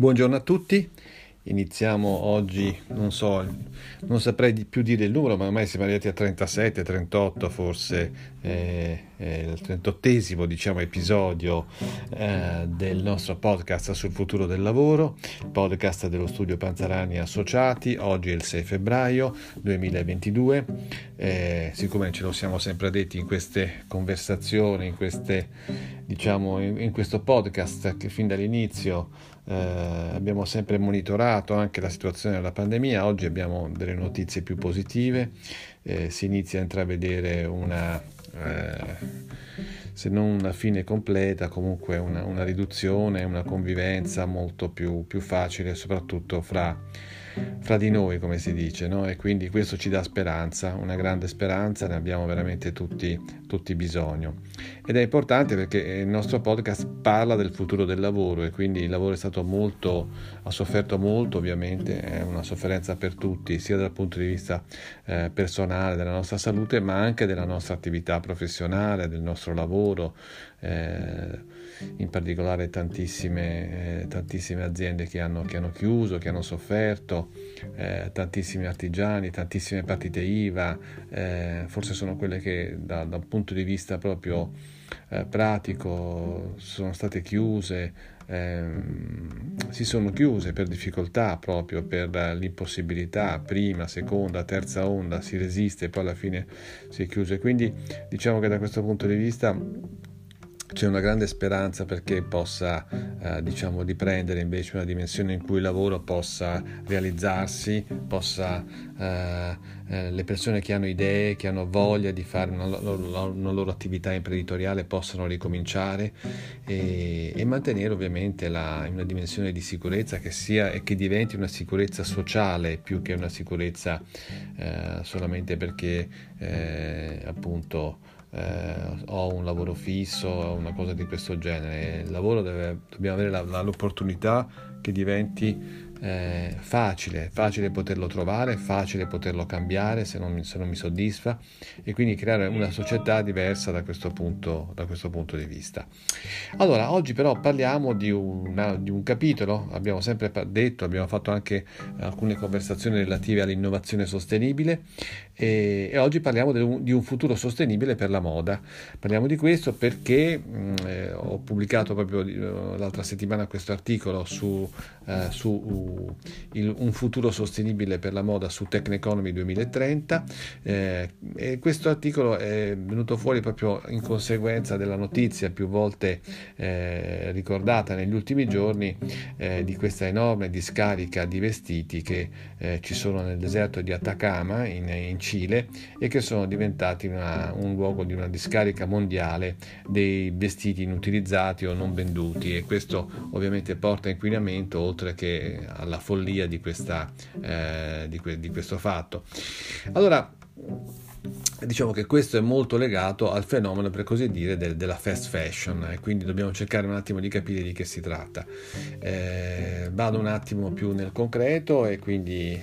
Buongiorno a tutti, iniziamo oggi, non saprei più dire il numero, ma ormai siamo arrivati a 37, 38 forse, il 38esimo episodio del nostro podcast sul futuro del lavoro, podcast dello studio Panzarani Associati. Oggi è il 6 febbraio 2022, siccome ce lo siamo sempre detti in queste conversazioni, in questo podcast che fin dall'inizio abbiamo sempre monitorato anche la situazione della pandemia. Oggi abbiamo delle notizie più positive, si inizia a intravedere una se non una fine completa, comunque una riduzione, una convivenza molto più facile, soprattutto fra di noi, come si dice, no? E quindi questo ci dà speranza, una grande speranza, ne abbiamo veramente tutti bisogno, ed è importante perché il nostro podcast parla del futuro del lavoro e quindi il lavoro ha sofferto molto, ovviamente è una sofferenza per tutti, sia dal punto di vista personale, della nostra salute, ma anche della nostra attività professionale, del nostro lavoro. In particolare tantissime aziende che hanno chiuso, che hanno sofferto, tantissimi artigiani, tantissime partite IVA, forse sono quelle che da un punto di vista proprio pratico sono state chiuse, si sono chiuse per difficoltà, proprio per l'impossibilità, prima, seconda, terza onda, si resiste e poi alla fine si è chiuse. Quindi diciamo che da questo punto di vista c'è una grande speranza perché possa riprendere invece una dimensione in cui il lavoro possa realizzarsi, le persone che hanno idee, che hanno voglia di fare una loro attività imprenditoriale possano ricominciare e mantenere ovviamente una dimensione di sicurezza che diventi una sicurezza sociale più che una sicurezza solamente perché appunto ho un lavoro fisso o una cosa di questo genere. Il lavoro dobbiamo avere l'opportunità che diventi facile poterlo trovare, facile poterlo cambiare se non mi soddisfa, e quindi creare una società diversa da questo punto di vista. Allora, oggi però parliamo di un capitolo, abbiamo sempre detto, abbiamo fatto anche alcune conversazioni relative all'innovazione sostenibile e oggi parliamo di un futuro sostenibile per la moda. Parliamo di questo perché ho pubblicato proprio l'altra settimana questo articolo su un futuro sostenibile per la moda su Technoeconomy 2030, e questo articolo è venuto fuori proprio in conseguenza della notizia più volte ricordata negli ultimi giorni di questa enorme discarica di vestiti che ci sono nel deserto di Atacama in Cile e che sono diventati un luogo di una discarica mondiale dei vestiti inutilizzati o non venduti, e questo ovviamente porta a inquinamento oltre che alla follia di questo fatto. Allora, diciamo che questo è molto legato al fenomeno, per così dire, della fast fashion, e quindi dobbiamo cercare un attimo di capire di che si tratta. Vado un attimo più nel concreto e quindi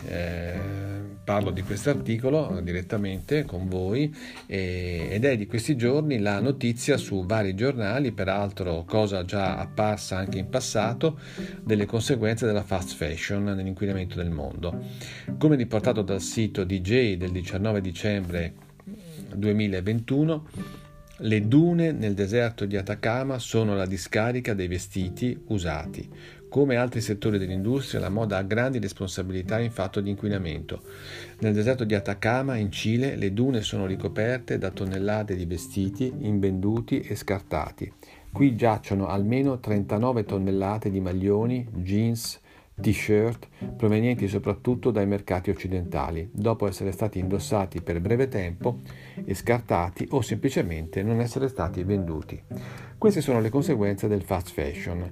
parlo di questo articolo direttamente con voi, ed è di questi giorni la notizia su vari giornali, peraltro cosa già apparsa anche in passato, delle conseguenze della fast fashion nell'inquinamento del mondo. Come riportato dal sito DJ del 19 dicembre 2021, le dune nel deserto di Atacama sono la discarica dei vestiti usati. Come altri settori dell'industria, la moda ha grandi responsabilità in fatto di inquinamento. Nel deserto di Atacama, in Cile, le dune sono ricoperte da tonnellate di vestiti invenduti e scartati. Qui giacciono almeno 39 tonnellate di maglioni, jeans, t-shirt, provenienti soprattutto dai mercati occidentali, dopo essere stati indossati per breve tempo e scartati o semplicemente non essere stati venduti. Queste sono le conseguenze del fast fashion.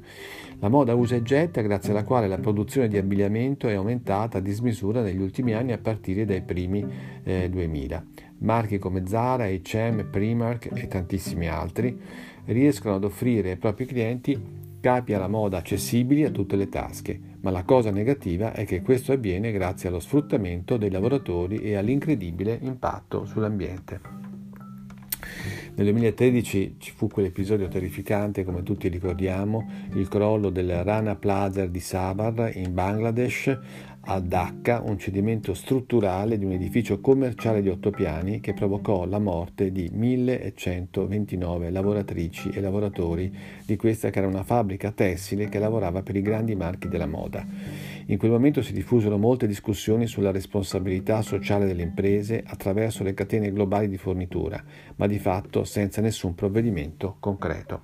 La moda usa e getta, grazie alla quale la produzione di abbigliamento è aumentata a dismisura negli ultimi anni a partire dai primi 2000. Marchi come Zara, H&M, Primark e tantissimi altri riescono ad offrire ai propri clienti capi alla moda accessibili a tutte le tasche, ma la cosa negativa è che questo avviene grazie allo sfruttamento dei lavoratori e all'incredibile impatto sull'ambiente. Nel 2013 ci fu quell'episodio terrificante, come tutti ricordiamo, il crollo del Rana Plaza di Savar in Bangladesh, a Dhaka, un cedimento strutturale di un edificio commerciale di 8 piani che provocò la morte di 1129 lavoratrici e lavoratori di questa che era una fabbrica tessile che lavorava per i grandi marchi della moda. In quel momento si diffusero molte discussioni sulla responsabilità sociale delle imprese attraverso le catene globali di fornitura, ma di fatto senza nessun provvedimento concreto.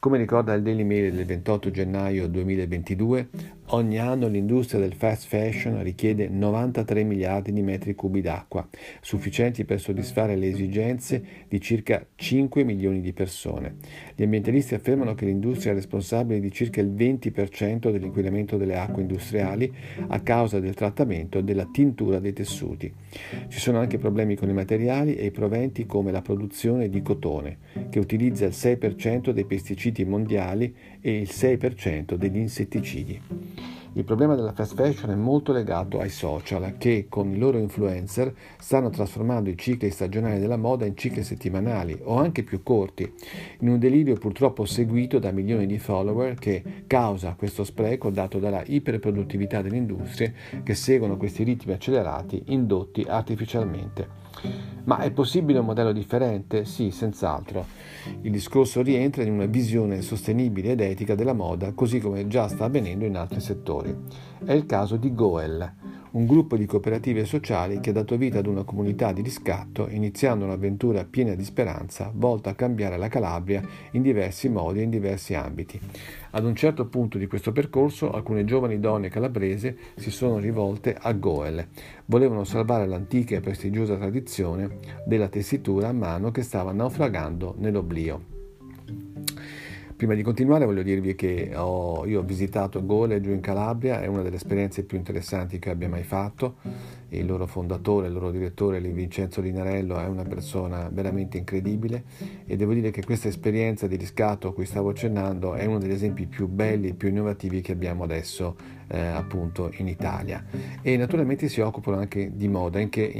Come ricorda il Daily Mail del 28 gennaio 2022, ogni anno l'industria del fast fashion richiede 93 miliardi di metri cubi d'acqua, sufficienti per soddisfare le esigenze di circa 5 milioni di persone. Gli ambientalisti affermano che l'industria è responsabile di circa il 20% dell'inquinamento delle acque industriali a causa del trattamento della tintura dei tessuti. Ci sono anche problemi con i materiali e i proventi, come la produzione di cotone, che utilizza il 6% dei pesticidi mondiali e il 6% degli insetticidi. Il problema della fast fashion è molto legato ai social, che con i loro influencer stanno trasformando i cicli stagionali della moda in cicli settimanali o anche più corti, in un delirio purtroppo seguito da milioni di follower, che causa questo spreco dato dalla iperproduttività delle industrie che seguono questi ritmi accelerati indotti artificialmente. Ma è possibile un modello differente? Sì, senz'altro. Il discorso rientra in una visione sostenibile ed etica della moda, così come già sta avvenendo in altri settori. È il caso di Goel, un gruppo di cooperative sociali che ha dato vita ad una comunità di riscatto, iniziando un'avventura piena di speranza, volta a cambiare la Calabria in diversi modi e in diversi ambiti. Ad un certo punto di questo percorso, alcune giovani donne calabrese si sono rivolte a Goel. Volevano salvare l'antica e prestigiosa tradizione della tessitura a mano che stava naufragando nell'oblio. Prima di continuare voglio dirvi che io ho visitato Goel giù in Calabria, è una delle esperienze più interessanti che abbia mai fatto. Il loro fondatore, il loro direttore, Vincenzo Linarello, è una persona veramente incredibile, e devo dire che questa esperienza di riscatto a cui stavo accennando è uno degli esempi più belli e più innovativi che abbiamo adesso appunto in Italia. E naturalmente si occupano anche di moda, anche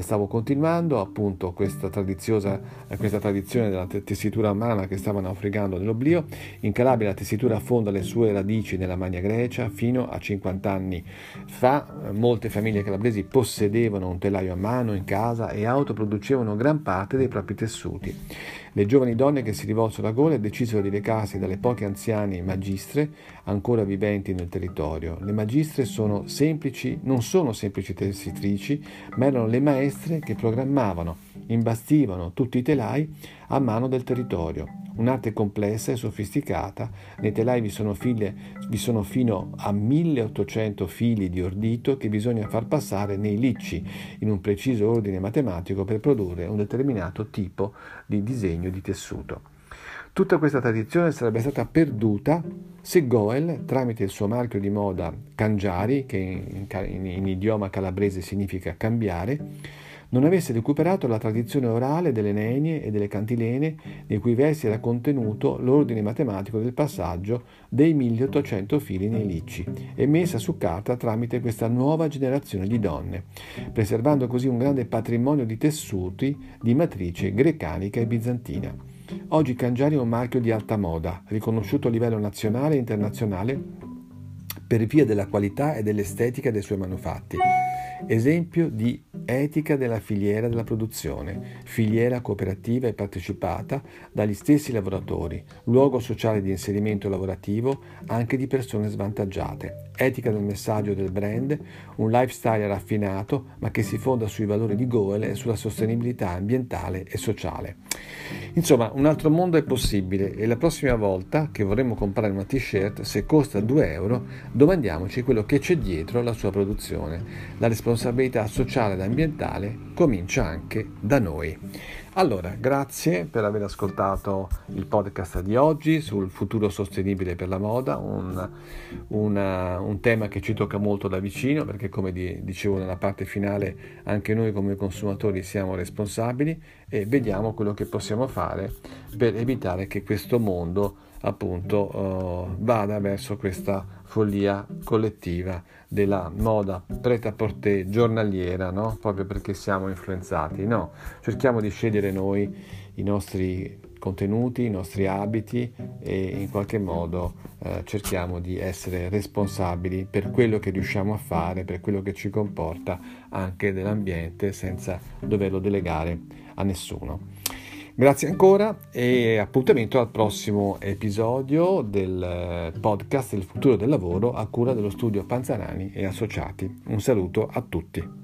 stavo continuando appunto questa tradizione della tessitura a mano che stava naufragando nell'oblio. In Calabria la tessitura affonda le sue radici nella Magna Grecia. Fino a 50 anni fa molte famiglie calabresi possedevano un telaio a mano in casa e autoproducevano gran parte dei propri tessuti. Le giovani donne che si rivolsero a Gola decisero di recarsi dalle poche anziane magistre ancora viventi nel territorio. Le magistre non sono semplici tessitrici, ma erano le maestre che programmavano, imbastivano tutti i telai a mano del territorio. Un'arte complessa e sofisticata. Nei telai vi sono fino a 1800 fili di ordito che bisogna far passare nei licci in un preciso ordine matematico per produrre un determinato tipo di disegno di tessuto. Tutta questa tradizione sarebbe stata perduta se Goel, tramite il suo marchio di moda Cangiari, che in idioma calabrese significa cambiare, non avesse recuperato la tradizione orale delle nenie e delle cantilene, nei cui versi era contenuto l'ordine matematico del passaggio dei 1800 fili nei licci, e messa su carta tramite questa nuova generazione di donne, preservando così un grande patrimonio di tessuti di matrice grecanica e bizantina. Oggi Cangiari è un marchio di alta moda, riconosciuto a livello nazionale e internazionale per via della qualità e dell'estetica dei suoi manufatti. Esempio di etica della filiera della produzione, filiera cooperativa e partecipata dagli stessi lavoratori, luogo sociale di inserimento lavorativo anche di persone svantaggiate, etica del messaggio del brand, un lifestyle raffinato ma che si fonda sui valori di Goel e sulla sostenibilità ambientale e sociale. Insomma, un altro mondo è possibile, e la prossima volta che vorremmo comprare una t-shirt, se costa 2 euro, domandiamoci quello che c'è dietro la sua produzione. La responsabilità sociale ed ambientale comincia anche da noi. Allora, grazie per aver ascoltato il podcast di oggi sul futuro sostenibile per la moda, un tema che ci tocca molto da vicino, perché come dicevo nella parte finale, anche noi come consumatori siamo responsabili, e vediamo quello che possiamo fare per evitare che questo mondo appunto vada verso questa follia collettiva della moda prêt-à-porter giornaliera, no? Proprio perché siamo influenzati. No, cerchiamo di scegliere noi i nostri contenuti, i nostri abiti e in qualche modo cerchiamo di essere responsabili per quello che riusciamo a fare, per quello che ci comporta anche dell'ambiente, senza doverlo delegare a nessuno. Grazie ancora e appuntamento al prossimo episodio del podcast Il futuro del lavoro a cura dello studio Panzarani e Associati. Un saluto a tutti.